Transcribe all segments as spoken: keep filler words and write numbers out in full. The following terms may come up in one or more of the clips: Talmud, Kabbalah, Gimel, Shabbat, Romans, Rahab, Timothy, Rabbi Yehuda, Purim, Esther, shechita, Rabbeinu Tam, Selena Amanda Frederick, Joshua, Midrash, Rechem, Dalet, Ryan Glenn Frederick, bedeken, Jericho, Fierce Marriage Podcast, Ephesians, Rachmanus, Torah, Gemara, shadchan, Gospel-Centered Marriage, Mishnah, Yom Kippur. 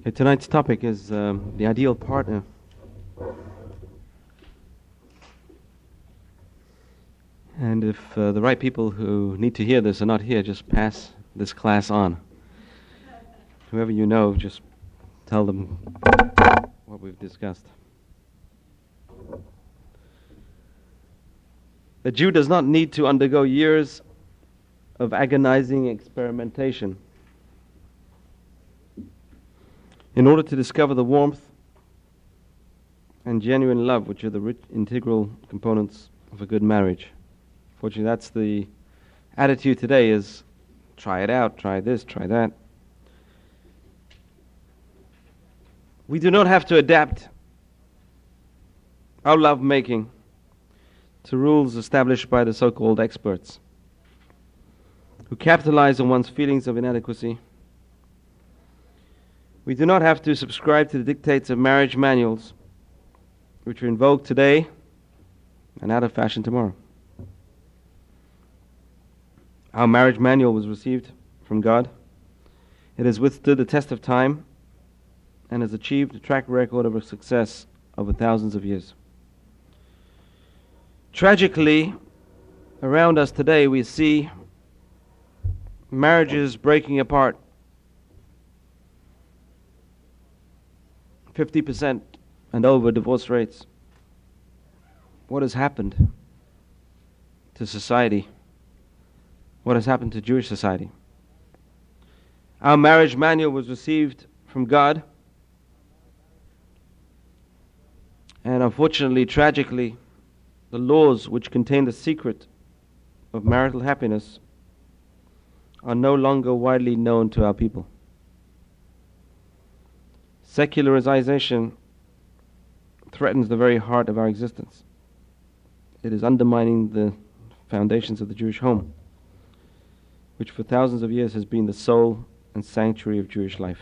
Okay, tonight's topic is uh, the ideal partner. And if uh, the right people who need to hear this are not here, just pass this class on. Whoever you know, just tell them what we've discussed. The Jew does not need to undergo years of agonizing experimentation in order to discover the warmth and genuine love, which are the rich, integral components of a good marriage. Fortunately, that's the attitude today, is try it out, try this, try that. We do not have to adapt our love-making to rules established by the so-called experts who capitalize on one's feelings of inadequacy. We do not have to subscribe to the dictates of marriage manuals, which are in vogue today and out of fashion tomorrow. Our marriage manual was received from God. It has withstood the test of time and has achieved a track record of success over thousands of years. Tragically, around us today, we see marriages breaking apart. fifty percent and over divorce rates. What has happened to society? What has happened to Jewish society? Our marriage manual was received from God. And unfortunately, tragically, the laws which contain the secret of marital happiness are no longer widely known to our people. Secularization threatens the very heart of our existence. It is undermining the foundations of the Jewish home, which for thousands of years has been the soul and sanctuary of Jewish life.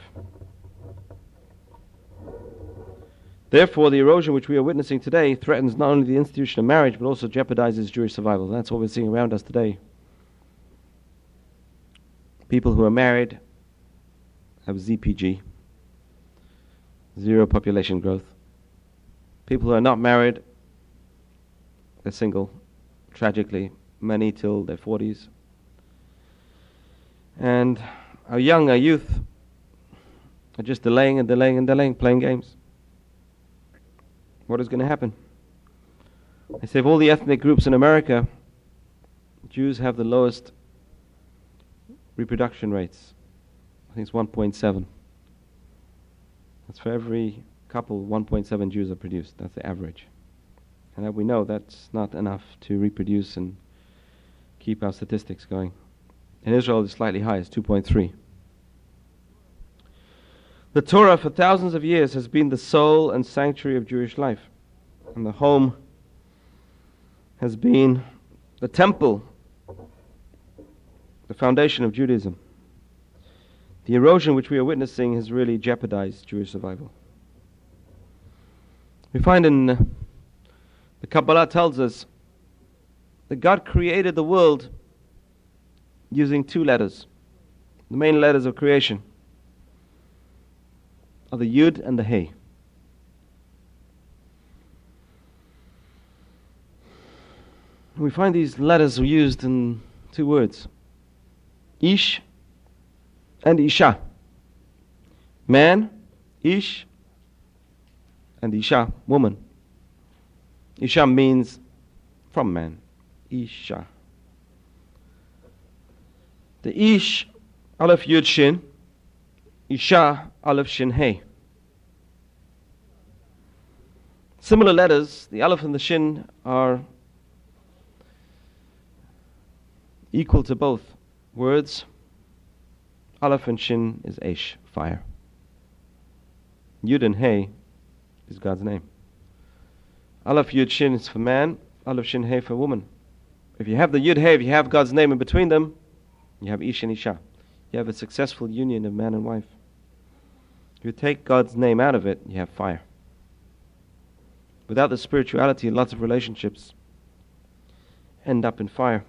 Therefore, the erosion which we are witnessing today threatens not only the institution of marriage, but also jeopardizes Jewish survival. That's what we're seeing around us today. People who are married have Z P G. Zero population growth. People who are not married, they're single, tragically, many till their forties. And our young, our youth, are just delaying and delaying and delaying, playing games. What is going to happen? I say of all the ethnic groups in America, Jews have the lowest reproduction rates. I think it's one point seven. That's for every couple, one point seven Jews are produced. That's the average. And that we know that's not enough to reproduce and keep our statistics going. In Israel, it's slightly higher. It's two point three. The Torah, for thousands of years, has been the soul and sanctuary of Jewish life. And the home has been the temple, the foundation of Judaism. The erosion which we are witnessing has really jeopardized Jewish survival. We find in uh, the Kabbalah tells us that God created the world using two letters. The main letters of creation are the Yud and the He. We find these letters are used in two words. Ish and Isha. Man, Ish, and Isha, woman. Isha means from man. Isha. The Ish, Aleph Yud Shin, Isha, Aleph Shin He. Similar letters, the Aleph and the Shin, are equal to both words. Aleph and Shin is Esh, fire. Yud and He is God's name. Aleph Yud Shin is for man, Aleph Shin He for woman. If you have the Yud He, if you have God's name in between them, you have Ish and Isha. You have a successful union of man and wife. If you take God's name out of it, you have fire. Without the spirituality, lots of relationships end up in fire.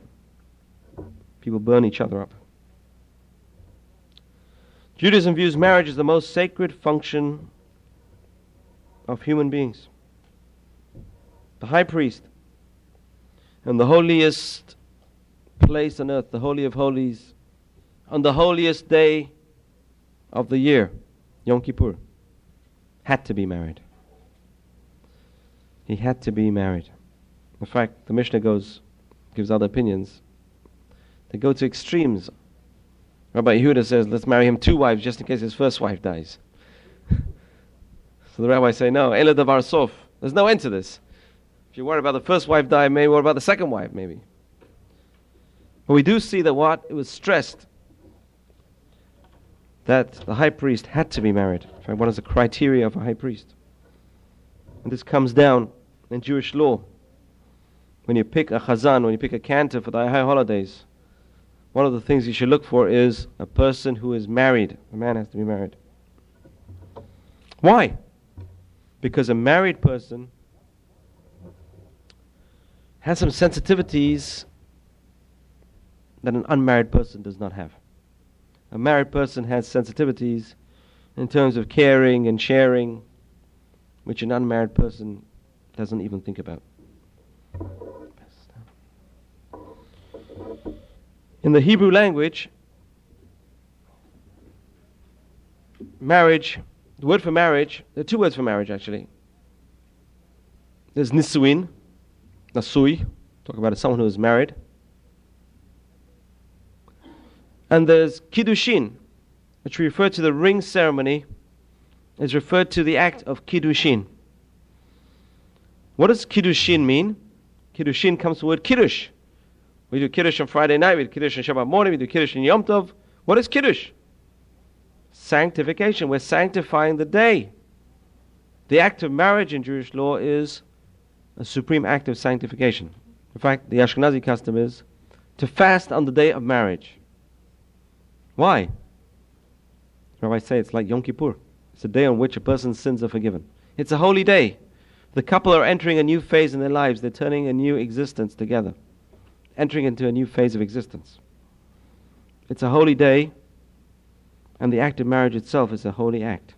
People burn each other up. Judaism views marriage as the most sacred function of human beings. The high priest and the holiest place on earth, the Holy of Holies, on the holiest day of the year, Yom Kippur, had to be married. He had to be married. In fact, the Mishnah goes, gives other opinions. They go to extremes. Rabbi Yehuda says, let's marry him two wives just in case his first wife dies. So the rabbis say, no, Ela Davar Sof. There's no end to this. If you worry about the first wife dying, maybe worry about the second wife, maybe. But we do see that what it was stressed that the high priest had to be married. In fact, what is the criteria of a high priest? And this comes down in Jewish law. When you pick a chazan, when you pick a cantor for the high holidays, one of the things you should look for is a person who is married. A man has to be married. Why? Because a married person has some sensitivities that an unmarried person does not have. A married person has sensitivities in terms of caring and sharing, which an unmarried person doesn't even think about. In the Hebrew language, marriage, the word for marriage, there are two words for marriage actually. There's nisuin, nasui, talk about someone who is married. And there's kiddushin, which we refer to the ring ceremony, is referred to the act of kiddushin. What does kiddushin mean? Kiddushin comes from the word kiddush. We do Kiddush on Friday night, we do Kiddush on Shabbat morning, we do Kiddush on Yom Tov. What is Kiddush? Sanctification. We're sanctifying the day. The act of marriage in Jewish law is a supreme act of sanctification. In fact, the Ashkenazi custom is to fast on the day of marriage. Why? Rabbis say it's like Yom Kippur. It's a day on which a person's sins are forgiven. It's a holy day. The couple are entering a new phase in their lives. They're turning a new existence together. Entering into a new phase of existence. It's a holy day, and the act of marriage itself is a holy act.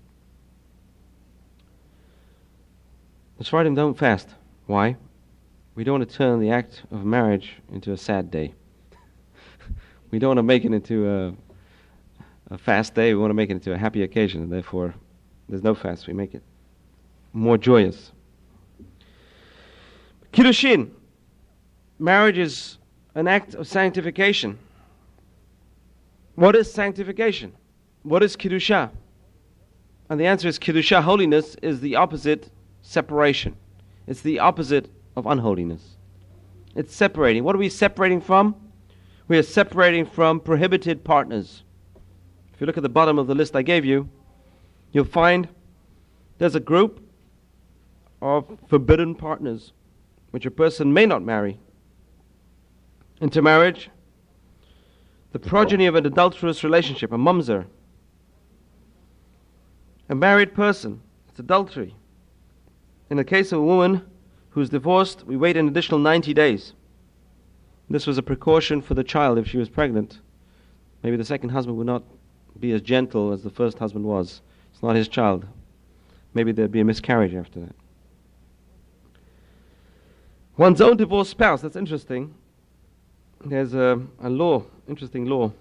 The Sfaradim don't fast. Why? We don't want to turn the act of marriage into a sad day. We don't want to make it into a, a fast day. We want to make it into a happy occasion, and therefore there's no fast. We make it more joyous. Kiddushin. Marriage is an act of sanctification. What is sanctification? What is kedusha? And the answer is kedusha, holiness, is the opposite separation. It's the opposite of unholiness. It's separating. What are we separating from? We are separating from prohibited partners. If you look at the bottom of the list I gave you, you'll find there's a group of forbidden partners which a person may not marry. Into marriage, the progeny of an adulterous relationship, a mumzer. A married person, it's adultery. In the case of a woman who's divorced, we wait an additional ninety days. This was a precaution for the child if she was pregnant. Maybe the second husband would not be as gentle as the first husband was. It's not his child. Maybe there'd be a miscarriage after that. One's own divorced spouse, that's interesting. There's a, a law, interesting law,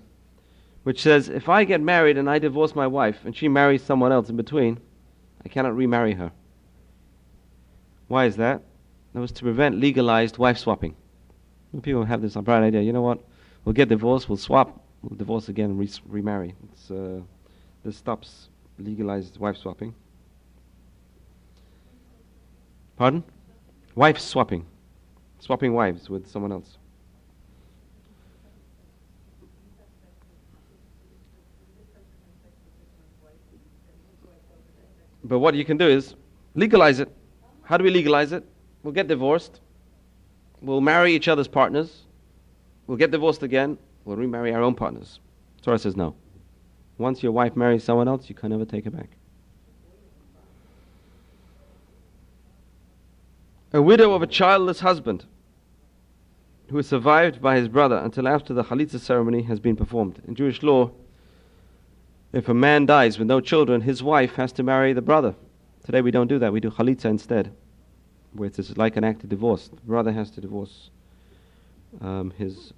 which says if I get married and I divorce my wife and she marries someone else in between, I cannot remarry her. Why is that? That was to prevent legalized wife swapping. People have this bright idea, you know what, we'll get divorced, we'll swap, we'll divorce again and re- remarry. It's, uh, this stops legalized wife swapping. Pardon? Wife swapping. Swapping wives with someone else. But what you can do is legalize it. How do we legalize it? We'll get divorced. We'll marry each other's partners. We'll get divorced again. We'll remarry our own partners. Torah says no. Once your wife marries someone else, you can never take her back. A widow of a childless husband. who is survived by his brother until after the chalitza ceremony has been performed. In Jewish law, if a man dies with no children, his wife has to marry the brother. Today we don't do that. We do chalitza instead, where it's like an act of divorce. The brother has to divorce um, his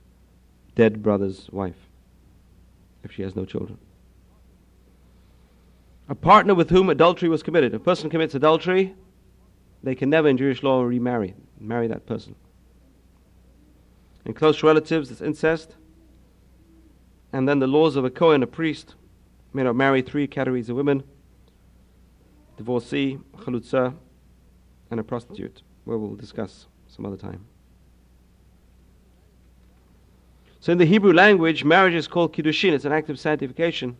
dead brother's wife if she has no children. A partner with whom adultery was committed. If a person commits adultery, they can never in Jewish law remarry, marry that person. In close relatives, it's incest. And then the laws of a Kohen, a priest, may not marry three categories of women: divorcee, khalutzah, and a prostitute, where we'll discuss some other time. So in the Hebrew language, marriage is called Kiddushin. It's an act of sanctification.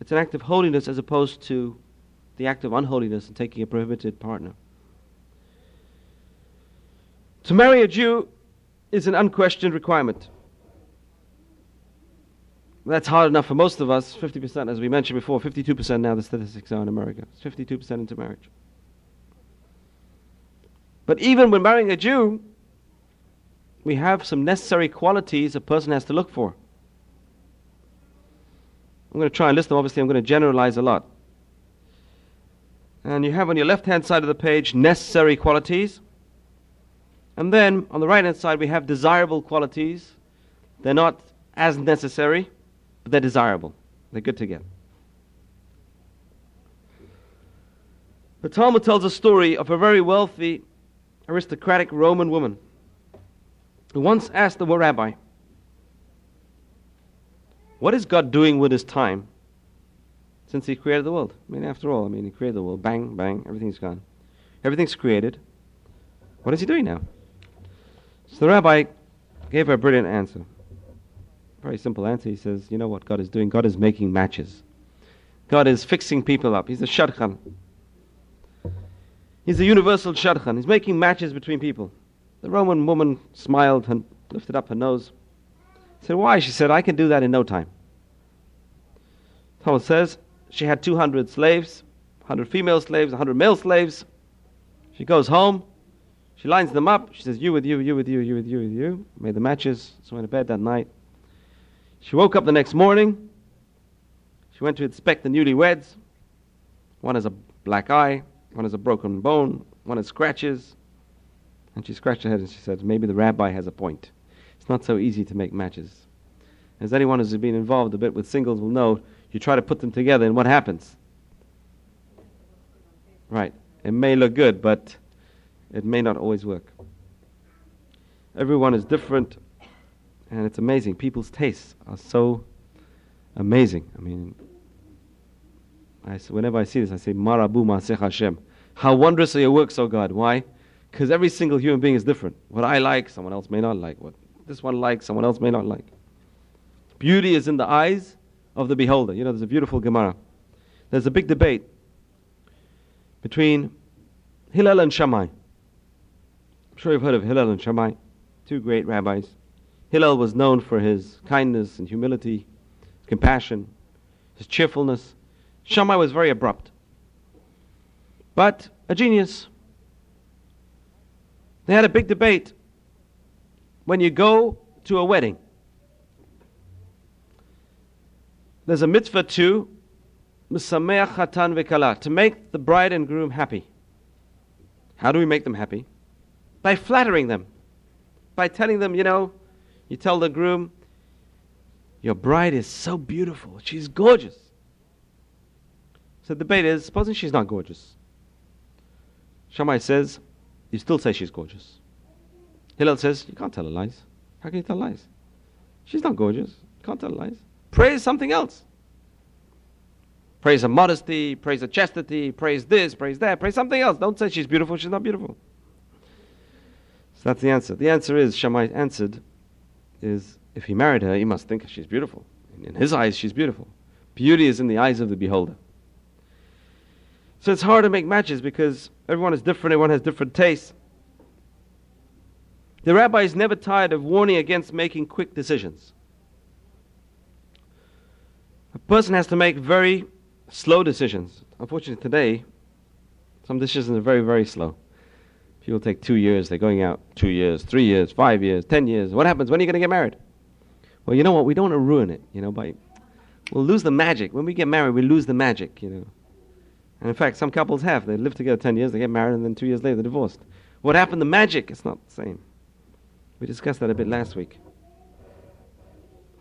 It's an act of holiness as opposed to the act of unholiness and taking a prohibited partner. To marry a Jew is an unquestioned requirement. That's hard enough for most of us. fifty percent, as we mentioned before, fifty-two percent now the statistics are in America. It's fifty-two percent into marriage. But even when marrying a Jew, we have some necessary qualities a person has to look for. I'm going to try and list them. Obviously, I'm going to generalize a lot. And you have on your left-hand side of the page necessary qualities. And then on the right-hand side, we have desirable qualities. They're not as necessary, but they're desirable. They're good to get. The Talmud tells a story of a very wealthy, aristocratic Roman woman who once asked the rabbi, "What is God doing with his time since he created the world?" I mean, after all, I mean, he created the world. Bang, bang, everything's gone. Everything's created. What is he doing now? So the rabbi gave her a brilliant answer. Very simple answer. He says, you know what God is doing? God is making matches. God is fixing people up. He's a shadchan. He's a universal shadchan. He's making matches between people. The Roman woman smiled and lifted up her nose. Said, "Why?" She said, "I can do that in no time." Talmud says she had two hundred slaves, one hundred female slaves, one hundred male slaves. She goes home, she lines them up, she says, "You with you, you with you, you with you, with you." Made the matches, so went to bed that night. She woke up the next morning, she went to inspect the newlyweds. One has a black eye, one has a broken bone, one has scratches. And she scratched her head and she said, "Maybe the rabbi has a point." It's not so easy to make matches. As anyone who's been involved a bit with singles will know, you try to put them together and what happens? Right. It may look good, but it may not always work. Everyone is different, and it's amazing. People's tastes are so amazing. I mean, I, whenever I see this, I say, Marabu Masech Hashem. How wondrous are your works, O God. Why? Because every single human being is different. What I like, someone else may not like. What this one likes, someone else may not like. Beauty is in the eyes of the beholder. You know, there's a beautiful Gemara. There's a big debate between Hillel and Shammai. I'm sure you've heard of Hillel and Shammai, two great rabbis. Hillel was known for his kindness and humility, his compassion, his cheerfulness. Shammai was very abrupt, but a genius. They had a big debate. When you go to a wedding, there's a mitzvah to m'samea chatan v'kala, to make the bride and groom happy. How do we make them happy? By flattering them. By telling them, you know, you tell the groom, "Your bride is so beautiful. She's gorgeous." So the debate is, supposing she's not gorgeous. Shammai says, "You still say she's gorgeous." Hillel says, "You can't tell her lies. How can you tell lies? She's not gorgeous. You can't tell her lies. Praise something else. Praise her modesty, praise her chastity, praise this, praise that, praise something else. Don't say she's beautiful, she's not beautiful." So that's the answer. The answer is, Shammai answered, is if he married her, he must think she's beautiful. In his eyes, she's beautiful. Beauty is in the eyes of the beholder. So it's hard to make matches because everyone is different, everyone has different tastes. The rabbi is never tired of warning against making quick decisions. A person has to make very slow decisions. Unfortunately today, some decisions are very, very slow. People take two years, they're going out two years, three years, five years, ten years. What happens? When are you going to get married? Well, you know what? We don't want to ruin it, you know, by... We'll lose the magic. When we get married, we lose the magic, you know. And in fact, some couples have. They live together ten years, they get married, and then two years later, they're divorced. What happened? The magic. It's not the same. We discussed that a bit last week.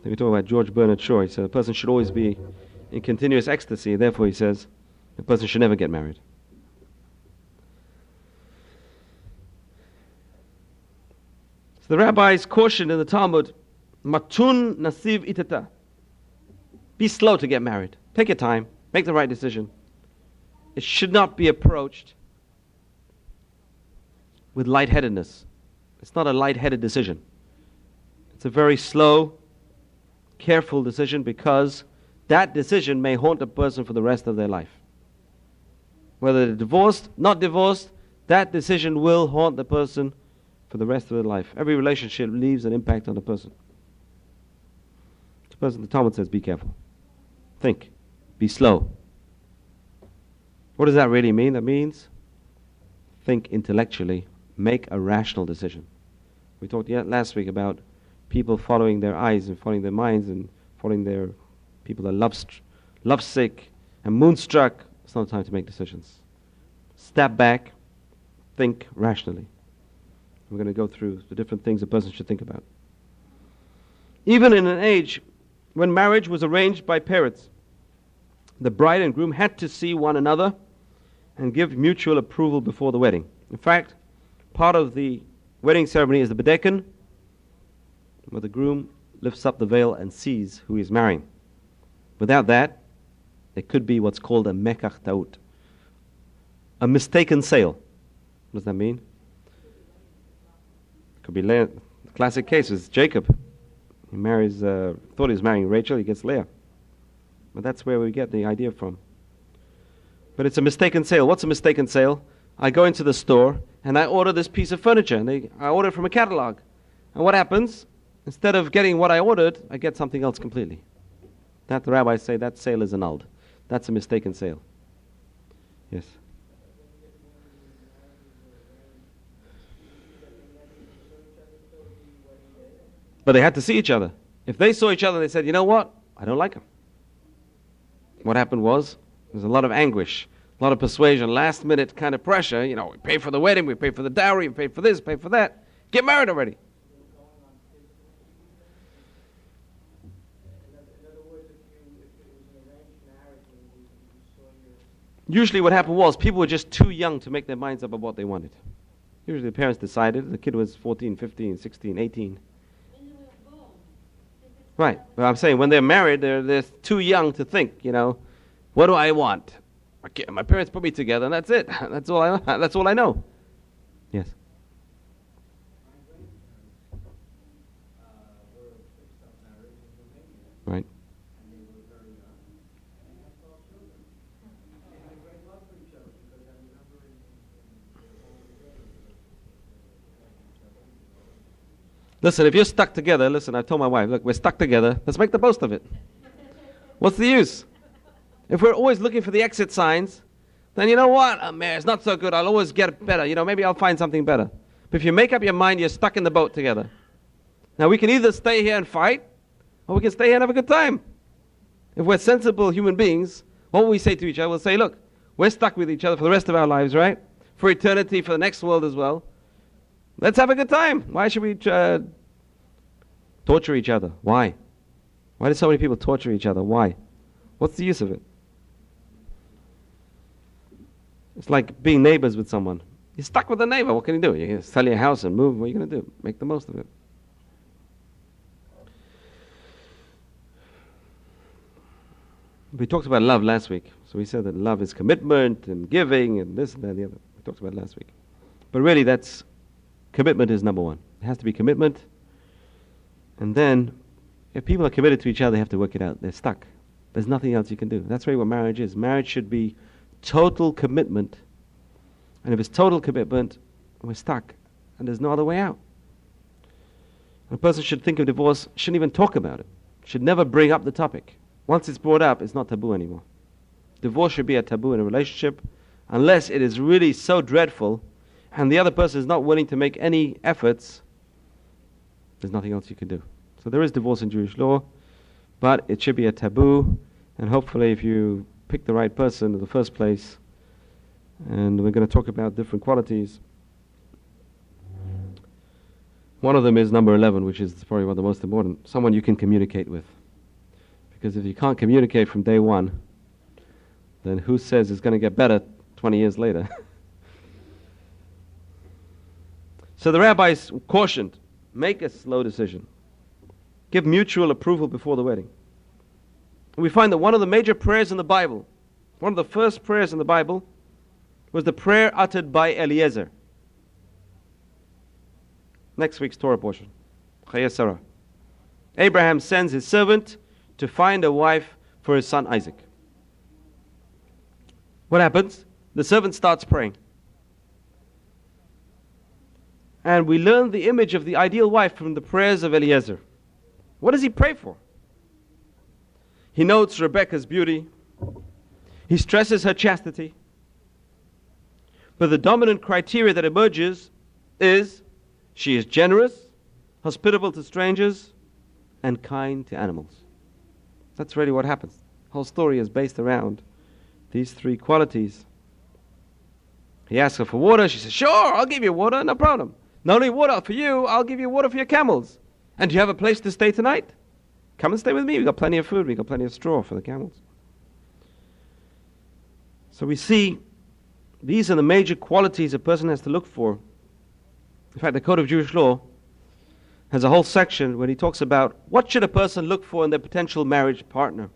Then we talked about George Bernard Shaw. He said a person should always be in continuous ecstasy. Therefore, he says, a person should never get married. So the rabbis cautioned in the Talmud, matun nasiv itata. Be slow to get married. Take your time. Make the right decision. It should not be approached with lightheadedness. It's not a lightheaded decision. It's a very slow, careful decision, because that decision may haunt a person for the rest of their life. Whether they're divorced, not divorced, that decision will haunt the person for the rest of their life. Every relationship leaves an impact on the person. The person, the Talmud says, be careful. Think. Be slow. What does that really mean? That means think intellectually. Make a rational decision. We talked last week about people following their eyes and following their minds and following their people that are love st- lovesick and moonstruck. It's not the time to make decisions. Step back, think rationally. We're going to go through the different things a person should think about. Even in an age when marriage was arranged by parents, the bride and groom had to see one another and give mutual approval before the wedding. In fact, part of the wedding ceremony is the bedeken, where the groom lifts up the veil and sees who he's marrying. Without that, there could be what's called a mekach ta'ut, a mistaken sale. What does that mean? It could be Lea. The classic case is Jacob. He marries, uh, thought he was marrying Rachel, he gets Leah. But that's where we get the idea from. But it's a mistaken sale. What's a mistaken sale? I go into the store and I order this piece of furniture, and they, I order it from a catalog. And what happens? Instead of getting what I ordered, I get something else completely. That the rabbis say that sale is annulled. That's a mistaken sale. Yes. But they had to see each other. If they saw each other, they said, you know what? I don't like him. What happened was, there was a lot of anguish. A lot of persuasion, last minute kind of pressure. You know, we pay for the wedding, we pay for the dowry, we pay for this, pay for that. Get married already. Usually what happened was people were just too young to make their minds up about what they wanted. Usually the parents decided, the kid was fourteen, fifteen, sixteen, eighteen. Right, but I'm saying when they're married, they're, they're too young to think, you know, what do I want? My parents put me together, and that's it. That's all I. That's all I know. Yes. Right. Listen, if you're stuck together, listen. I told my wife, look, we're stuck together. Let's make the most of it. What's the use? If we're always looking for the exit signs, then you know what? Oh, man, it's not so good. I'll always get better. You know, maybe I'll find something better. But if you make up your mind, you're stuck in the boat together. Now, we can either stay here and fight, or we can stay here and have a good time. If we're sensible human beings, what will we say to each other? We'll say, look, we're stuck with each other for the rest of our lives, right? For eternity, for the next world as well. Let's have a good time. Why should we uh, torture each other? Why? Why do so many people torture each other? Why? What's the use of it? It's like being neighbors with someone. You're stuck with a neighbor. What can you do? You're going to sell your house and move. What are you going to do? Make the most of it. We talked about love last week. So we said that love is commitment and giving and this and that and the other. We talked about last week. But really, that's commitment is number one. It has to be commitment. And then, if people are committed to each other, they have to work it out. They're stuck. There's nothing else you can do. That's really what marriage is. Marriage should be total commitment, and if it's total commitment, we're stuck, and there's no other way out. A person should think of divorce, shouldn't even talk about it, should never bring up the topic. Once it's brought up, it's not taboo anymore. Divorce should be a taboo in a relationship, unless it is really so dreadful, and the other person is not willing to make any efforts, there's nothing else you can do. So there is divorce in Jewish law, but it should be a taboo, and hopefully if you pick the right person in the first place, and we're going to talk about different qualities. One of them is number eleven, which is probably one of the most important. Someone you can communicate with. Because if you can't communicate from day one, then who says it's going to get better twenty years later? So the rabbis cautioned, make a slow decision. Give mutual approval before the wedding. We find that one of the major prayers in the Bible, one of the first prayers in the Bible, was the prayer uttered by Eliezer. Next week's Torah portion. Sarah. Abraham sends his servant to find a wife for his son Isaac. What happens? The servant starts praying. And we learn the image of the ideal wife from the prayers of Eliezer. What does he pray for? He notes Rebecca's beauty. He stresses her chastity. But the dominant criteria that emerges is she is generous, hospitable to strangers, and kind to animals. That's really what happens. The whole story is based around these three qualities. He asks her for water. She says, sure, I'll give you water, no problem. Not only water for you, I'll give you water for your camels. And do you have a place to stay tonight? Come and stay with me. We've got plenty of food. We've got plenty of straw for the camels. So we see these are the major qualities a person has to look for. In fact, the Code of Jewish Law has a whole section where he talks about what should a person look for in their potential marriage partner.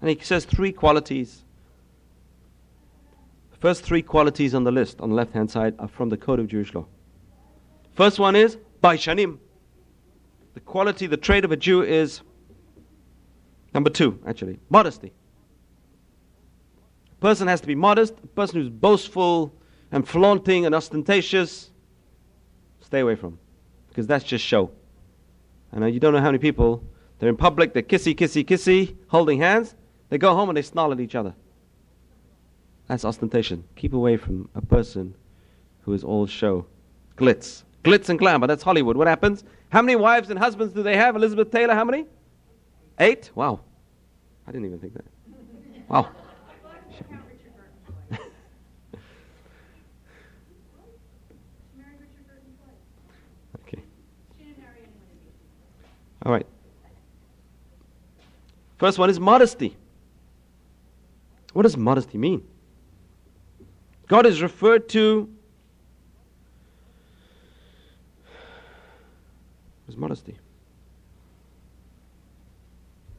And he says three qualities. The first three qualities on the list, on the left-hand side, are from the Code of Jewish Law. First one is Baishanim. The quality, the trait of a Jew is, number two, actually, modesty. A person has to be modest. A person who's boastful and flaunting and ostentatious, stay away from, because that's just show. And you don't know how many people, they're in public, they're kissy, kissy, kissy, holding hands. They go home and they snarl at each other. That's ostentation. Keep away from a person who is all show. Glitz. Glitz and glamour. That's Hollywood. What happens? How many wives and husbands do they have? Elizabeth Taylor, how many? Eight? Wow. I didn't even think that. Wow. All right. First one is modesty. What does modesty mean? God is referred to as modesty.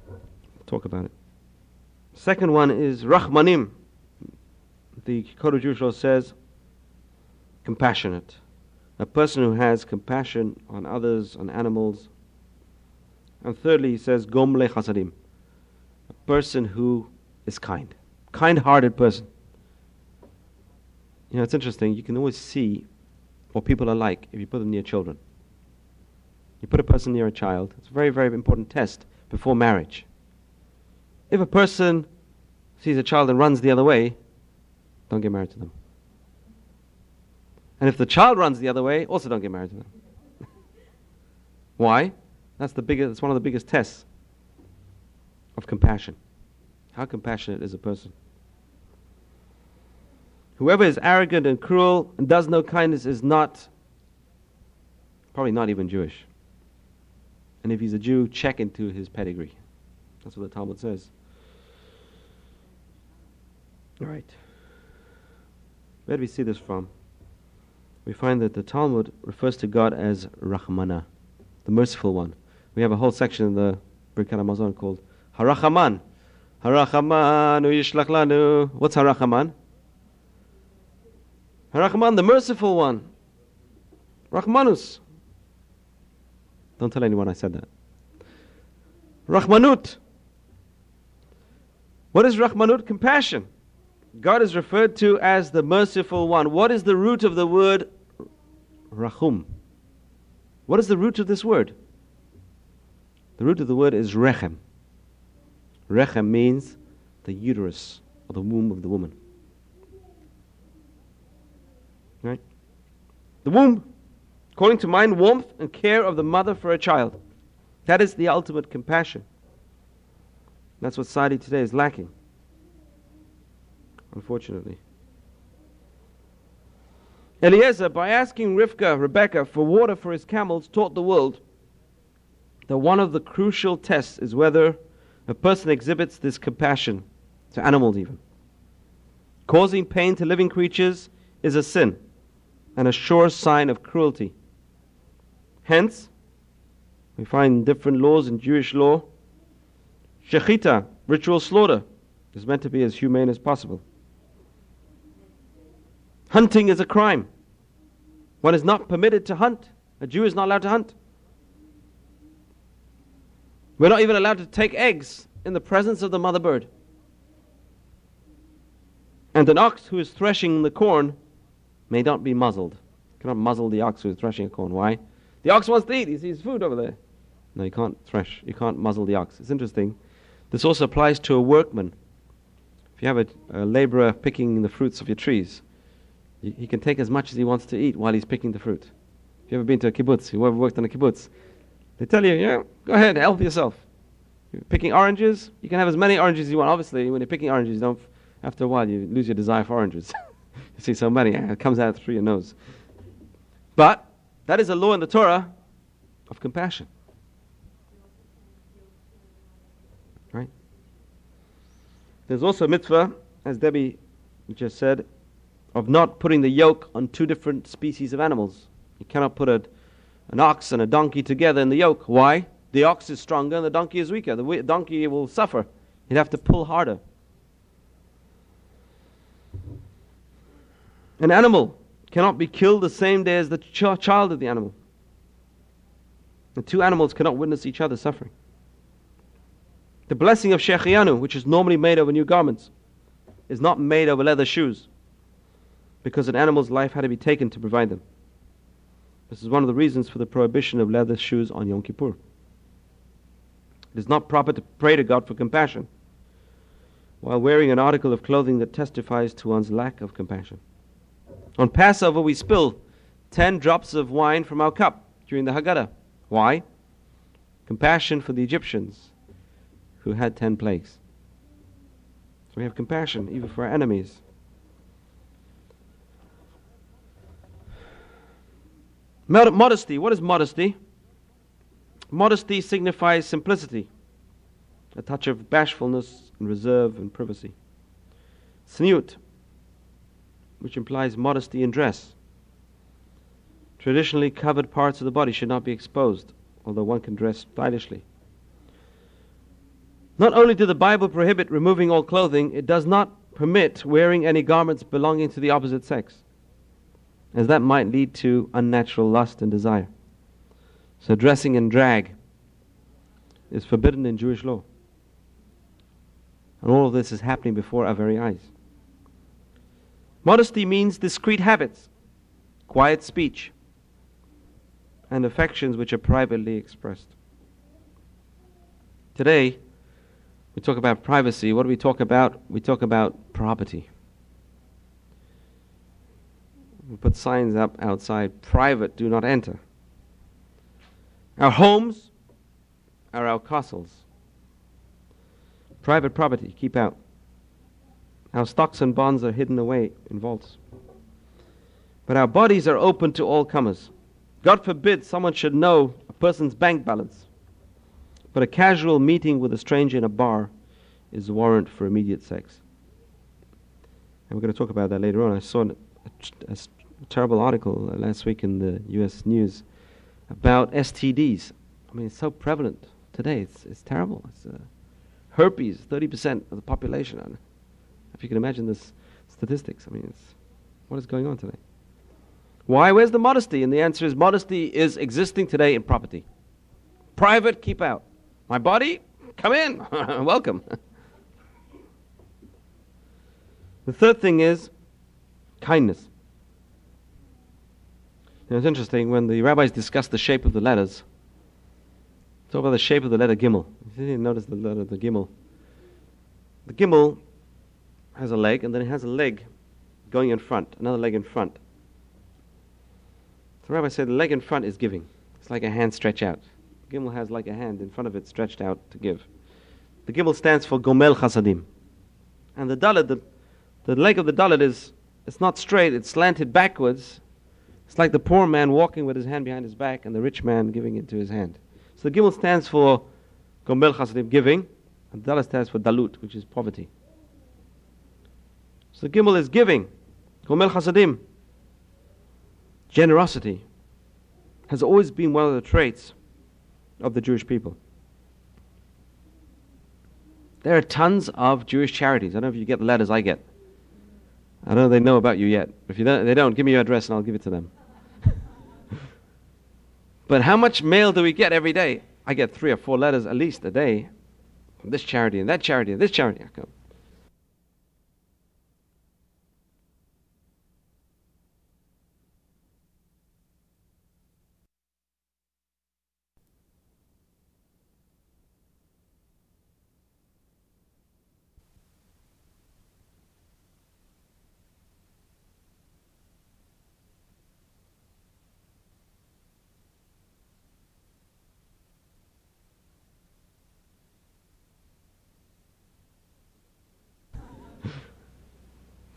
We'll talk about it. Second one is Rachmanim. The Code of Jewish Law says compassionate. A person who has compassion on others, on animals. And thirdly, he says, Gemilut Chasadim, a person who is kind, kind-hearted person. You know, it's interesting. You can always see what people are like if you put them near children. You put a person near a child. It's a very, very important test before marriage. If a person sees a child and runs the other way, don't get married to them. And if the child runs the other way, also don't get married to them. Why? That's the biggest. That's one of the biggest tests of compassion. How compassionate is a person? Whoever is arrogant and cruel and does no kindness is not, probably not even Jewish. And if he's a Jew, check into his pedigree. That's what the Talmud says. All right. Where do we see this from? We find that the Talmud refers to God as Rachmana, the merciful one. We have a whole section in the Birkat Hamazon called Harachaman. Harachaman Uyishlach Lanu. What's Harachaman? Harachaman, the merciful one. Rachmanus. Don't tell anyone I said that. Rachmanut. What is Rachmanut? Compassion. God is referred to as the merciful one. What is the root of the word Rachum? What is the root of this word? The root of the word is rechem. Rechem means the uterus or the womb of the woman. Right? the womb, according to mine, warmth and care of the mother for a child. That is the ultimate compassion. That's what society today is lacking, unfortunately. Eliezer, by asking Rivka, Rebecca, for water for his camels, taught the world that one of the crucial tests is whether a person exhibits this compassion to animals even. Causing pain to living creatures is a sin and a sure sign of cruelty. Hence, we find different laws in Jewish law. Shechita, ritual slaughter, is meant to be as humane as possible. Hunting is a crime. One is not permitted to hunt. A Jew is not allowed to hunt. We're not even allowed to take eggs in the presence of the mother bird. And an ox who is threshing the corn may not be muzzled. You cannot muzzle the ox who is threshing the corn. Why? The ox wants to eat. He sees food over there. No, you can't thresh. You can't muzzle the ox. It's interesting. This also applies to a workman. If you have a, a laborer picking the fruits of your trees, he can take as much as he wants to eat while he's picking the fruit. If you've ever been to a kibbutz, whoever worked on a kibbutz, they tell you, yeah, go ahead, help yourself. You're picking oranges, you can have as many oranges as you want. Obviously, when you're picking oranges, you don't, after a while, you lose your desire for oranges. You see so many, it comes out through your nose. But that is a law in the Torah of compassion. Right? There's also a mitzvah, as Debbie just said, of not putting the yoke on two different species of animals. You cannot put a, an ox and a donkey together in the yoke. Why? The ox is stronger and the donkey is weaker. The we- donkey will suffer. He'd have to pull harder. An animal cannot be killed the same day as the ch- child of the animal. The two animals cannot witness each other suffering. The blessing of Shechianu, which is normally made over new garments, is not made over leather shoes, because an animal's life had to be taken to provide them. This is one of the reasons for the prohibition of leather shoes on Yom Kippur. It is not proper to pray to God for compassion while wearing an article of clothing that testifies to one's lack of compassion. On Passover, we spill ten drops of wine from our cup during the Haggadah. Why? Compassion for the Egyptians who had ten plagues. So we have compassion even for our enemies. Modesty. What is modesty? Modesty signifies simplicity, a touch of bashfulness and reserve and privacy. Sniut, which implies modesty in dress. Traditionally, covered parts of the body should not be exposed, although one can dress stylishly. Not only did the Bible prohibit removing all clothing, it does not permit wearing any garments belonging to the opposite sex, as that might lead to unnatural lust and desire. So dressing in drag is forbidden in Jewish law. And all of this is happening before our very eyes. Modesty means discreet habits, quiet speech, and affections which are privately expressed. Today, we talk about privacy. What do we talk about? We talk about property. We put signs up outside, private, do not enter. Our homes are our castles. Private property, keep out. Our stocks and bonds are hidden away in vaults. But our bodies are open to all comers. God forbid someone should know a person's bank balance. But a casual meeting with a stranger in a bar is warrant for immediate sex. And we're going to talk about that later on. I saw an, a, a terrible article last week in the U S news about S T Ds. I mean, it's so prevalent today. It's it's terrible. It's uh, herpes, thirty percent of the population. And if you can imagine this statistics, I mean, it's, what is going on today? Why? Where's the modesty? And the answer is modesty is existing today in property. Private, keep out. My body, come in. Welcome. The third thing is kindness. Now, it's interesting, when the rabbis discuss the shape of the letters, talk about the shape of the letter Gimel. If you didn't notice the letter the Gimel, the Gimel has a leg, and then it has a leg going in front, another leg in front. The rabbi said the leg in front is giving. It's like a hand stretched out. Gimel has like a hand in front of it stretched out to give. The Gimel stands for Gomel Chasadim. And the Dalet, the, the leg of the Dalet is, it's not straight, it's slanted backwards. It's like the poor man walking with his hand behind his back and the rich man giving it to his hand. So the Gimel stands for Gomel Chasadim, giving, and the Dalet stands for Dalut, which is poverty. So Gimel is giving, Gomel Chasadim, generosity, has always been one of the traits of the Jewish people. There are tons of Jewish charities. I don't know if you get the letters I get. I don't know if they know about you yet. If you don't, they don't, give me your address and I'll give it to them. But how much mail do we get every day? I get three or four letters at least a day from this charity and that charity and this charity. I go,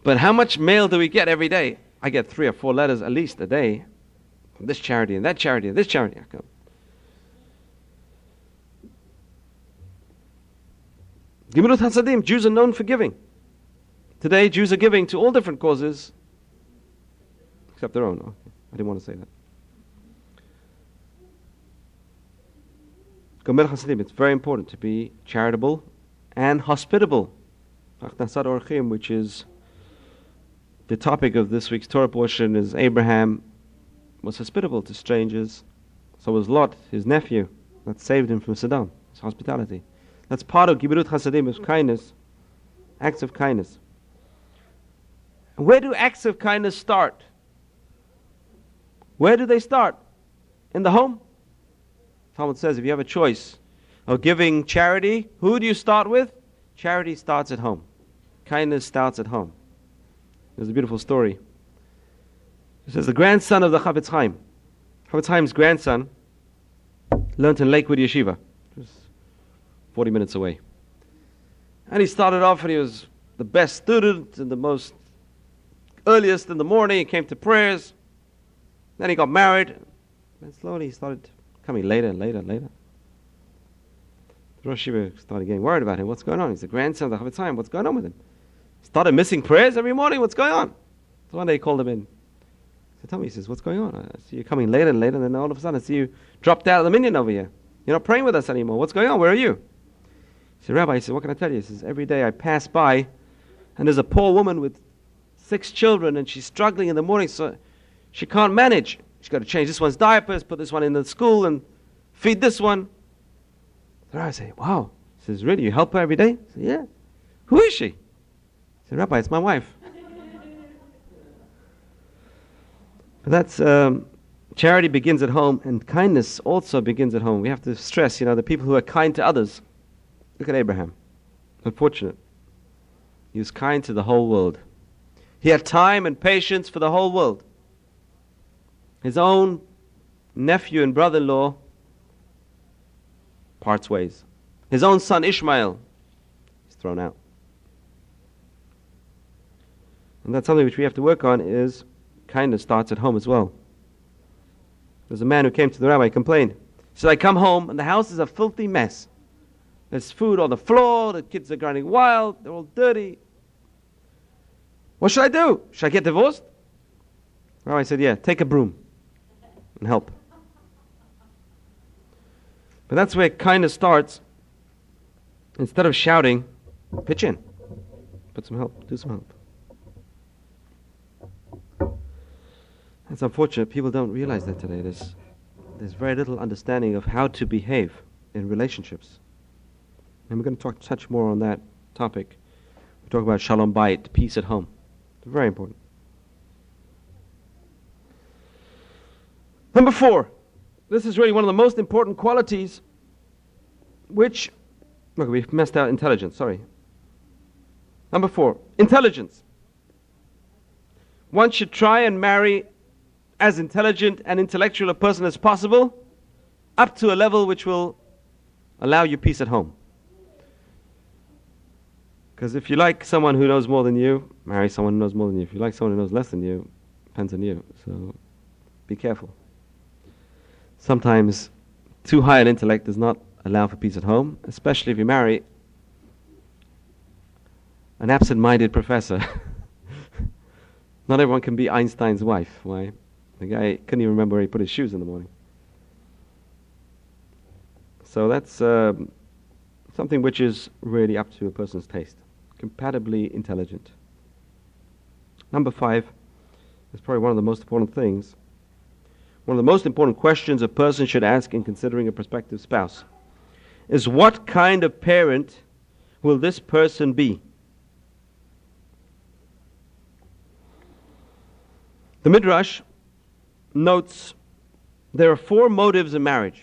But how much mail do we get every day? I get three or four letters at least a day from this charity and that charity and this charity. I go, Gemilut Chasadim, Jews are known for giving. Today, Jews are giving to all different causes except their own. Okay. I didn't want to say that. Gemilut Chasadim, it's very important to be charitable and hospitable. Which is the topic of this week's Torah portion, is Abraham was hospitable to strangers. So was Lot, his nephew, that saved him from Sodom. It's hospitality. That's part of Gemilut Chasadim, is kindness, acts of kindness. Where do acts of kindness start? Where do they start? In the home? Talmud says if you have a choice of giving charity, who do you start with? Charity starts at home. Kindness starts at home. There's a beautiful story. It says the grandson of the Chafetz Chaim, Chafetz Chaim's grandson, learned in Lakewood Yeshiva, just forty minutes away. And he started off and he was the best student and the most earliest in the morning. He came to prayers. Then he got married. And slowly he started coming later and later and later. The Rosh Yeshiva started getting worried about him. What's going on? He's the grandson of the Chafetz Chaim. What's going on with him? Started missing prayers every morning. What's going on? So one day he called him in. He said, tell me, he says, what's going on? I see you coming later and later, and then all of a sudden I see you dropped out of the minyan over here. You're not praying with us anymore. What's going on? Where are you? He said, Rabbi, he said, what can I tell you? He says, every day I pass by, and there's a poor woman with six children, and she's struggling in the morning, so she can't manage. She's got to change this one's diapers, put this one in the school, and feed this one. The rabbi said, wow. He says, really, you help her every day? I said, yeah. Who is she? Said, Rabbi, it's my wife. That's um, charity begins at home, and kindness also begins at home. We have to stress, you know, the people who are kind to others. Look at Abraham. Unfortunate. He was kind to the whole world. He had time and patience for the whole world. His own nephew and brother-in-law parts ways. His own son Ishmael is thrown out. And that's something which we have to work on, is kindness starts at home as well. There's a man who came to the rabbi, complained. He said, I come home and the house is a filthy mess. There's food on the floor, the kids are grinding wild, they're all dirty. What should I do? Should I get divorced? The rabbi said, yeah, take a broom and help. But that's where kindness starts. Instead of shouting, pitch in. Put some help, do some help. It's unfortunate, people don't realize that today. There's, there's very little understanding of how to behave in relationships. And we're going to talk, touch more on that topic. We talk about shalom bayit, peace at home. It's very important. Number four. This is really one of the most important qualities which... Look, we've messed out intelligence, sorry. Number four. Intelligence. One should try and marry as intelligent and intellectual a person as possible, up to a level which will allow you peace at home. Because if you like someone who knows more than you, marry someone who knows more than you. If you like someone who knows less than you, depends on you. So be careful. Sometimes too high an intellect does not allow for peace at home, especially if you marry an absent-minded professor. Not everyone can be Einstein's wife. Why? The guy couldn't even remember where he put his shoes in the morning. So that's uh, something which is really up to a person's taste. Compatibly intelligent. Number five is probably one of the most important things. One of the most important questions a person should ask in considering a prospective spouse is, what kind of parent will this person be? The Midrash notes there are four motives in marriage.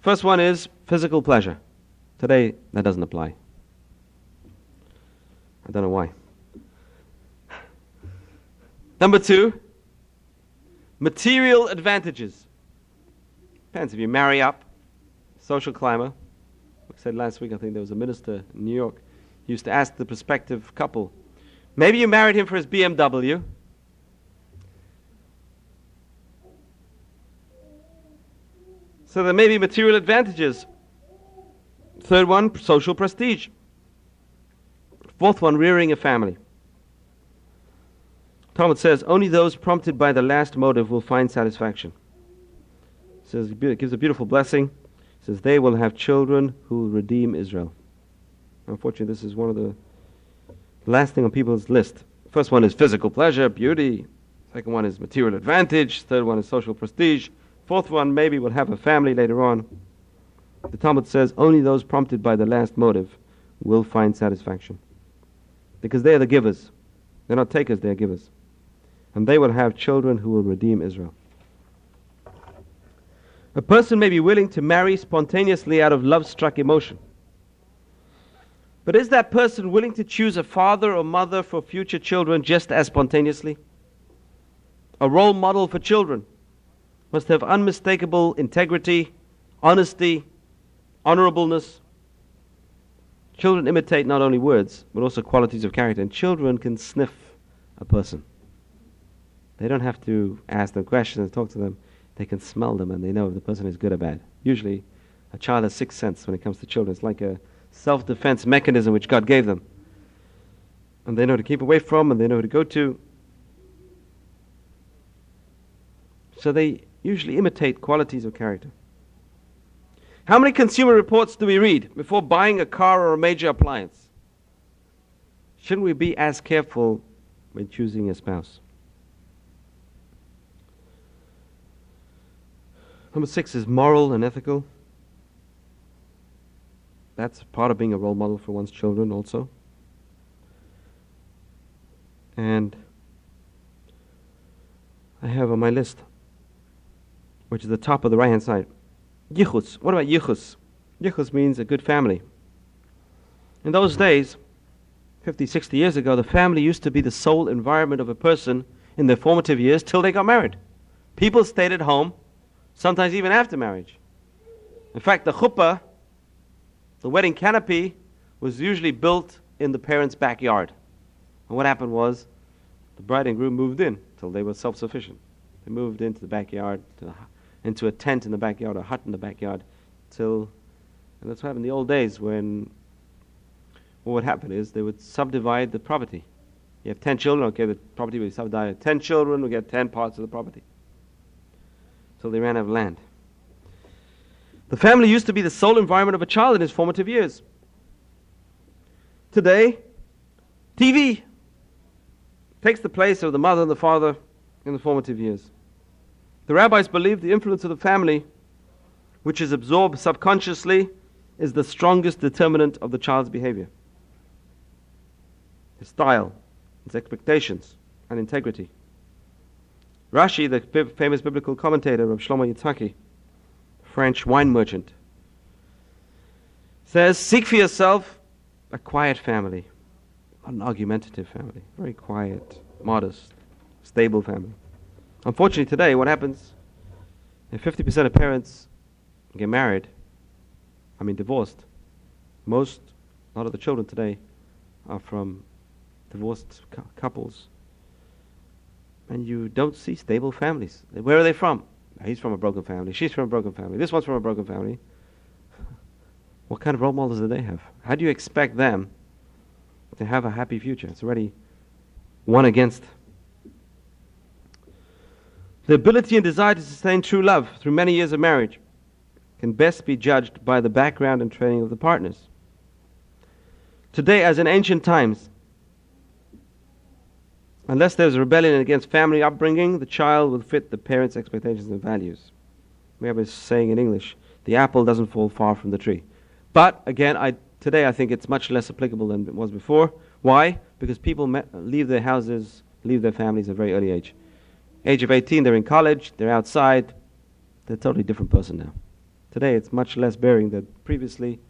First one is physical pleasure. Today, that doesn't apply. I don't know why. Number two, material advantages. Depends if you marry up, social climber. We said last week, I think there was a minister in New York who used to ask the prospective couple, maybe you married him for his B M W. So there may be material advantages. Third one, social prestige. Fourth one, rearing a family. Talmud says, only those prompted by the last motive will find satisfaction. It says, it gives a beautiful blessing. It says, they will have children who will redeem Israel. Unfortunately, this is one of the last thing on people's list. First one is physical pleasure, beauty. Second one is material advantage. Third one is social prestige. Fourth one, maybe we'll have a family later on. The Talmud says, only those prompted by the last motive will find satisfaction. Because they are the givers. They're not takers, they're givers. And they will have children who will redeem Israel. A person may be willing to marry spontaneously out of love-struck emotion. But is that person willing to choose a father or mother for future children just as spontaneously? A role model for children must have unmistakable integrity, honesty, honorableness. Children imitate not only words, but also qualities of character. And children can sniff a person. They don't have to ask them questions and talk to them. They can smell them and they know if the person is good or bad. Usually, a child has sixth sense when it comes to children. It's like a self-defense mechanism which God gave them. And they know to keep away from, and they know who to go to. So they usually imitate qualities of character. How many consumer reports do we read before buying a car or a major appliance? Shouldn't we be as careful when choosing a spouse? Number six is moral and ethical. That's part of being a role model for one's children also. And I have on my list, which is the top of the right-hand side, yichus. What about yichus? Yichus means a good family. In those days, fifty, sixty years ago, the family used to be the sole environment of a person in their formative years till they got married. People stayed at home, sometimes even after marriage. In fact, the chuppah, the wedding canopy, was usually built in the parents' backyard. And what happened was, the bride and groom moved in till they were self-sufficient. They moved into the backyard, to, into a tent in the backyard, a hut in the backyard, till, and that's what happened in the old days when, well, what happened is they would subdivide the property. You have ten children, okay, the property will be subdivided. Ten children will get ten parts of the property. So they ran out of land. The family used to be the sole environment of a child in his formative years. Today, T V takes the place of the mother and the father in the formative years. The rabbis believe the influence of the family, which is absorbed subconsciously, is the strongest determinant of the child's behavior. His style, his expectations, and integrity. Rashi, the b- famous biblical commentator of Shlomo Yitzhaki, French wine merchant, says, seek for yourself a quiet family, an argumentative family, very quiet, modest, stable family. Unfortunately, today, what happens? If fifty percent of parents get married, I mean divorced, most, a lot of the children today are from divorced cu- couples. And you don't see stable families. Where are they from? He's from a broken family. She's from a broken family. This one's from a broken family. What kind of role models do they have? How do you expect them to have a happy future? It's already one against. The ability and desire to sustain true love through many years of marriage can best be judged by the background and training of the partners. Today, as in ancient times, unless there's rebellion against family upbringing, the child will fit the parents' expectations and values. We have a saying in English, the apple doesn't fall far from the tree. But, again, I today I think it's much less applicable than it was before. Why? Because people me- leave their houses, leave their families at a very early age. Age of eighteen, they're in college, they're outside, they're a totally different person now. Today it's much less bearing than previously.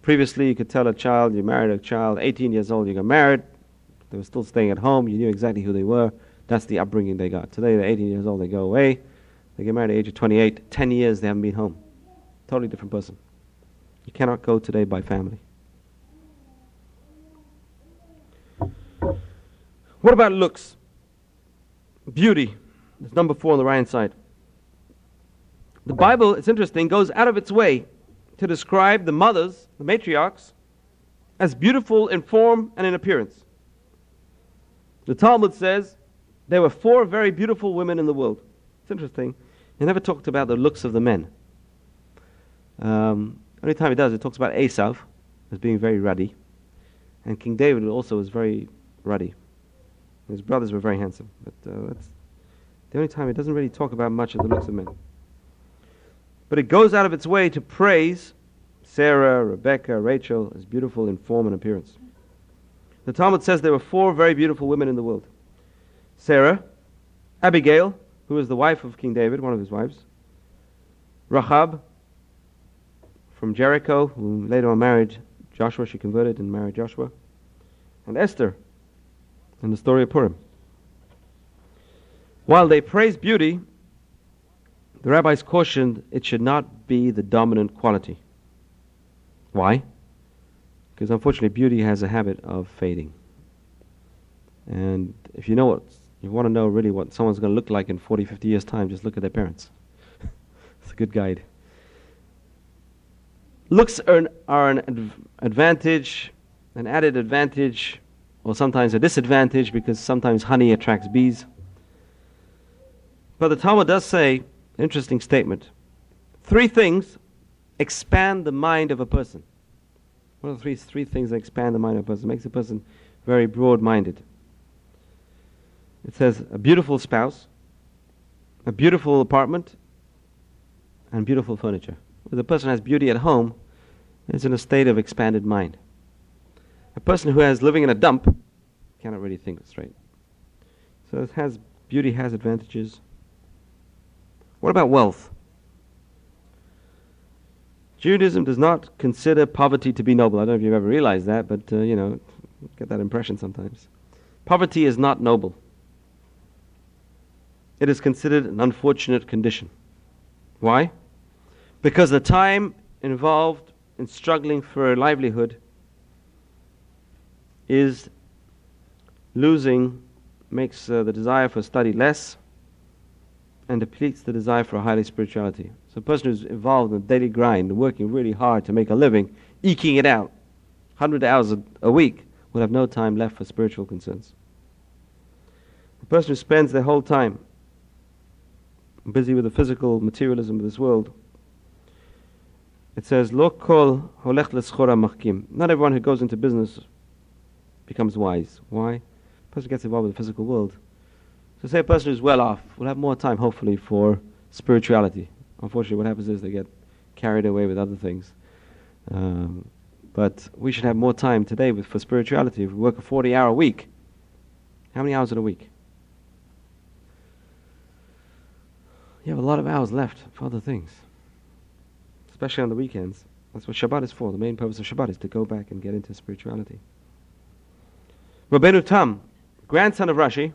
Previously you could tell a child, you married a child, eighteen years old you got married, they were still staying at home, you knew exactly who they were, that's the upbringing they got. Today they're eighteen years old, they go away, they get married at the age of twenty-eight, ten years they haven't been home. Totally different person. You cannot go today by family. What about looks? Beauty. It's number four on the right side. The Bible, it's interesting, goes out of its way to describe the mothers, the matriarchs, as beautiful in form and in appearance. The Talmud says there were four very beautiful women in the world. It's interesting. It never talked about the looks of the men. Um, only time it does, it talks about Esau as being very ruddy. And King David also was very ruddy. His brothers were very handsome, but uh, that's the only time it doesn't really talk about much of the looks of men. But it goes out of its way to praise Sarah, Rebecca, Rachel as beautiful in form and appearance. The Talmud says there were four very beautiful women in the world. Sarah, Abigail, who was the wife of King David, one of his wives, Rahab from Jericho, who later on married Joshua, she converted and married Joshua, and Esther, in the story of Purim. While they praise beauty, the rabbis cautioned it should not be the dominant quality. Why? Because unfortunately beauty has a habit of fading. And if you know what, you want to know really what someone's going to look like in forty, fifty years' time, just look at their parents. It's a good guide. Looks are an, are an adv- advantage, an added advantage, or sometimes a disadvantage, because sometimes honey attracts bees. But the Talmud does say, an interesting statement, three things expand the mind of a person. What are the three, three things that expand the mind of a person? It makes a person very broad-minded. It says a beautiful spouse, a beautiful apartment, and beautiful furniture. If the person has beauty at home, is in a state of expanded mind. A person who is living in a dump cannot really think straight. So it has beauty has advantages. What about wealth? Judaism does not consider poverty to be noble. I don't know if you've ever realized that, but uh, you know, get that impression sometimes. Poverty is not noble. It is considered an unfortunate condition. Why? Because the time involved in struggling for a livelihood is losing, makes uh, the desire for study less and depletes the desire for a highly spirituality. So a person who's involved in the daily grind, working really hard to make a living, eking it out, one hundred hours a, a week, will have no time left for spiritual concerns. The person who spends their whole time busy with the physical materialism of this world, it says, Lo kol holech leschora machkim. Not everyone who goes into business becomes wise. Why? A person gets involved with the physical world. So say a person who's well off will have more time, hopefully, for spirituality. Unfortunately, what happens is they get carried away with other things. Um, but we should have more time today with, for spirituality. If we work a forty-hour week, how many hours in a week? You have a lot of hours left for other things, especially on the weekends. That's what Shabbat is for. The main purpose of Shabbat is to go back and get into spirituality. Rabbeinu Tam, grandson of Rashi,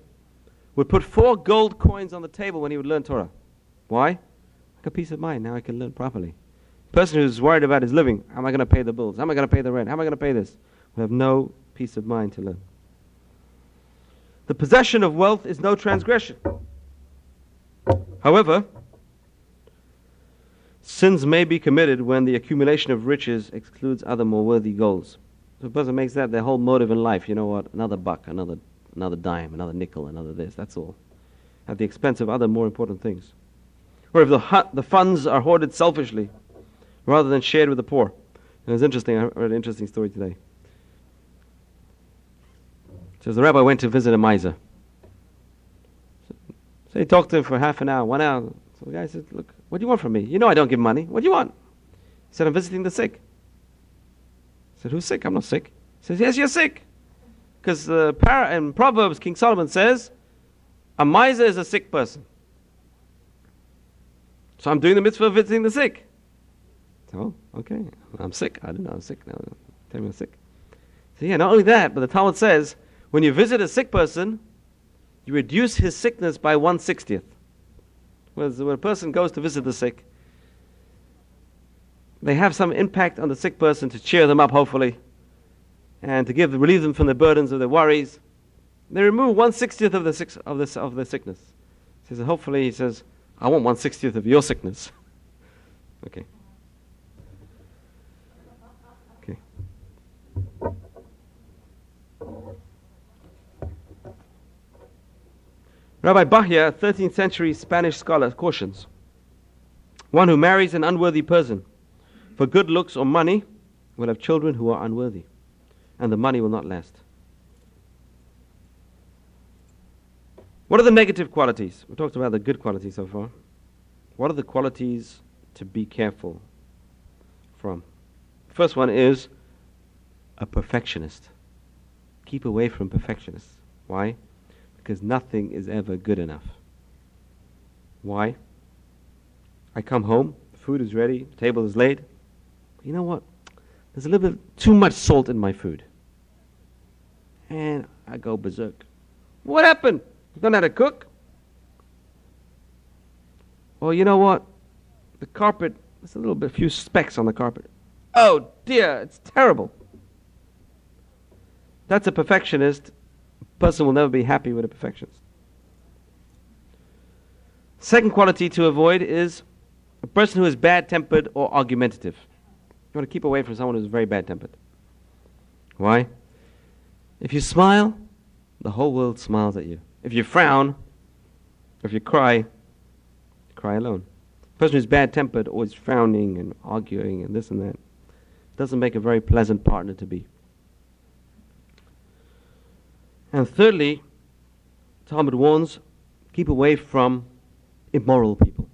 would put four gold coins on the table when he would learn Torah. Why? Like a peace of mind. Now I can learn properly. The person who's worried about his living, how am I going to pay the bills? How am I going to pay the rent? How am I going to pay this? We have no peace of mind to learn. The possession of wealth is no transgression. However, sins may be committed when the accumulation of riches excludes other more worthy goals. So a person makes that their whole motive in life. You know what? Another buck, another another dime, another nickel, another this. That's all. At the expense of other more important things. Or if the hu- the funds are hoarded selfishly rather than shared with the poor. And it's interesting. I read an interesting story today. It says the rabbi went to visit a miser. So he talked to him for half an hour, one hour. So the guy said, look, what do you want from me? You know I don't give money. What do you want? He said, I'm visiting the sick. I said, who's sick? I'm not sick. He says, yes, you're sick. Because uh, para- in Proverbs, King Solomon says, a miser is a sick person. So I'm doing the mitzvah of visiting the sick. So, okay, I'm sick. I didn't know I'm sick. Now tell me I'm sick. So yeah, not only that, but the Talmud says, when you visit a sick person, you reduce his sickness by one sixtieth. Whereas when a person goes to visit the sick, they have some impact on the sick person to cheer them up, hopefully, and to give relieve them from the burdens of their worries. They remove one sixtieth of the six, of this of their sickness. He says, hopefully, he says, I want one sixtieth of your sickness. Okay. Okay. Rabbi Bahia, a thirteenth century Spanish scholar, cautions: one who marries an unworthy person for good looks or money will have children who are unworthy, and the money will not last. What are the negative qualities? We talked about the good qualities so far. What are the qualities to be careful from? The first one is a perfectionist. Keep away from perfectionists. Why? Because nothing is ever good enough. Why? I come home, food is ready, the table is laid. You know what? There's a little bit too much salt in my food. And I go berserk. What happened? I don't know how to cook. Or you know what? The carpet, there's a little bit, a few specks on the carpet. Oh dear, it's terrible. That's a perfectionist. A person will never be happy with a perfectionist. Second quality to avoid is a person who is bad-tempered or argumentative. You want to keep away from someone who's very bad-tempered. Why? If you smile, the whole world smiles at you. If you frown, if you cry, cry alone. The person who's bad-tempered, always frowning and arguing and this and that, doesn't make a very pleasant partner to be. And thirdly, Talmud warns, keep away from immoral people.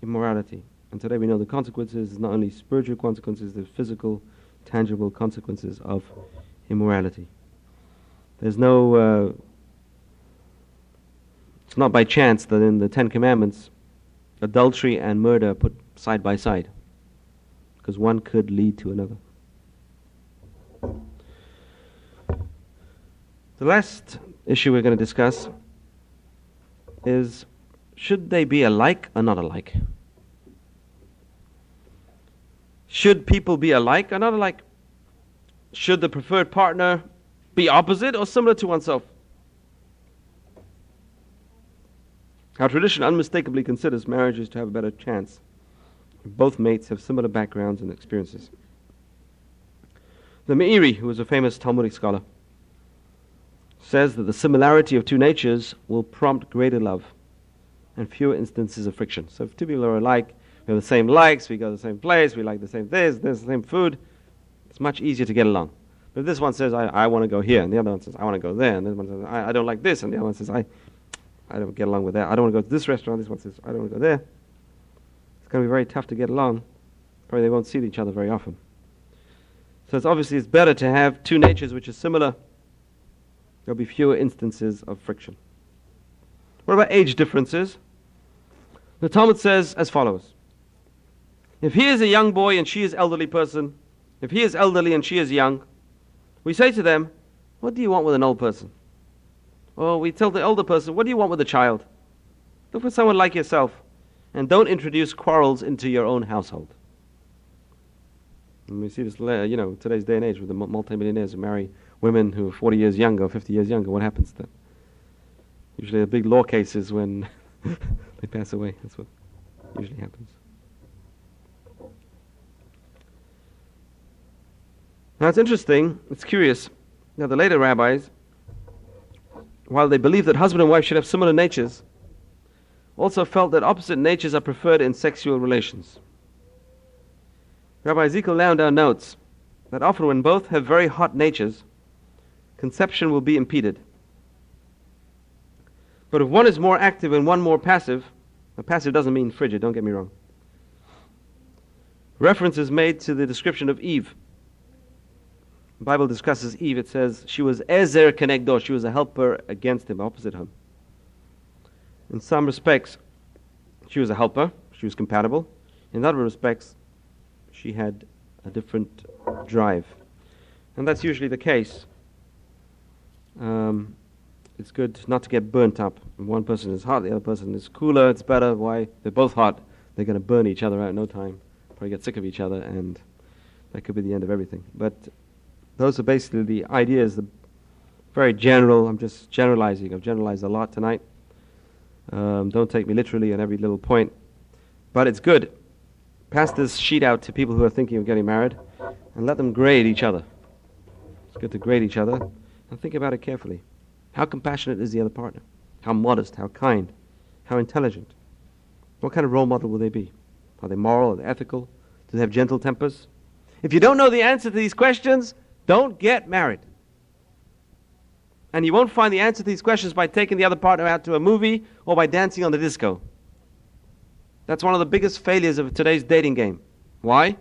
Immorality. And today we know the consequences, not only spiritual consequences, the physical, tangible consequences of immorality. There's no, uh, it's not by chance that in the Ten Commandments, adultery and murder are put side by side, because one could lead to another. The last issue we're going to discuss is, should they be alike or not alike? Should people be alike or not alike? Should the preferred partner be opposite or similar to oneself? Our tradition unmistakably considers marriages to have a better chance if both mates have similar backgrounds and experiences. The Meiri, who was a famous Talmudic scholar, says that the similarity of two natures will prompt greater love and fewer instances of friction. So if two people are alike, we have the same likes, we go to the same place, we like the same this, this, the same food. It's much easier to get along. But if this one says, I, I want to go here, and the other one says, I want to go there, and this one says, I, I don't like this, and the other one says, I I don't get along with that. I don't want to go to this restaurant. This one says, I don't want to go there. It's going to be very tough to get along. Probably they won't see each other very often. So it's obviously it's better to have two natures which are similar. There'll be fewer instances of friction. What about age differences? The Talmud says as follows. If he is a young boy and she is elderly person, if he is elderly and she is young, we say to them, what do you want with an old person? Well, we tell the older person, what do you want with a child? Look for someone like yourself. And don't introduce quarrels into your own household. And we see this, you know, today's day and age with the multimillionaires who marry women who are forty years younger, fifty years younger. What happens to them? Usually the big law cases when they pass away. That's what usually happens. Now it's interesting, it's curious. Now the later rabbis, while they believed that husband and wife should have similar natures, also felt that opposite natures are preferred in sexual relations. Rabbi Ezekiel Landau notes that often when both have very hot natures, conception will be impeded. But if one is more active and one more passive, now passive doesn't mean frigid, don't get me wrong. Reference is made to the description of Eve. The Bible discusses Eve, it says, she was Ezer Kenegdo, she was a helper against him, opposite him. In some respects, she was a helper, she was compatible. In other respects, she had a different drive. And that's usually the case. Um, it's good not to get burnt up. When one person is hot, the other person is cooler, it's better. Why? They're both hot. They're going to burn each other out in no time. Probably get sick of each other, and that could be the end of everything. But those are basically the ideas, the very general, I'm just generalizing, I've generalized a lot tonight. Um, don't take me literally on every little point. But it's good. Pass this sheet out to people who are thinking of getting married and let them grade each other. It's good to grade each other and think about it carefully. How compassionate is the other partner? How modest, how kind, how intelligent? What kind of role model will they be? Are they moral and ethical? Do they have gentle tempers? If you don't know the answer to these questions, don't get married. And you won't find the answer to these questions by taking the other partner out to a movie or by dancing on the disco. That's one of the biggest failures of today's dating game. Why?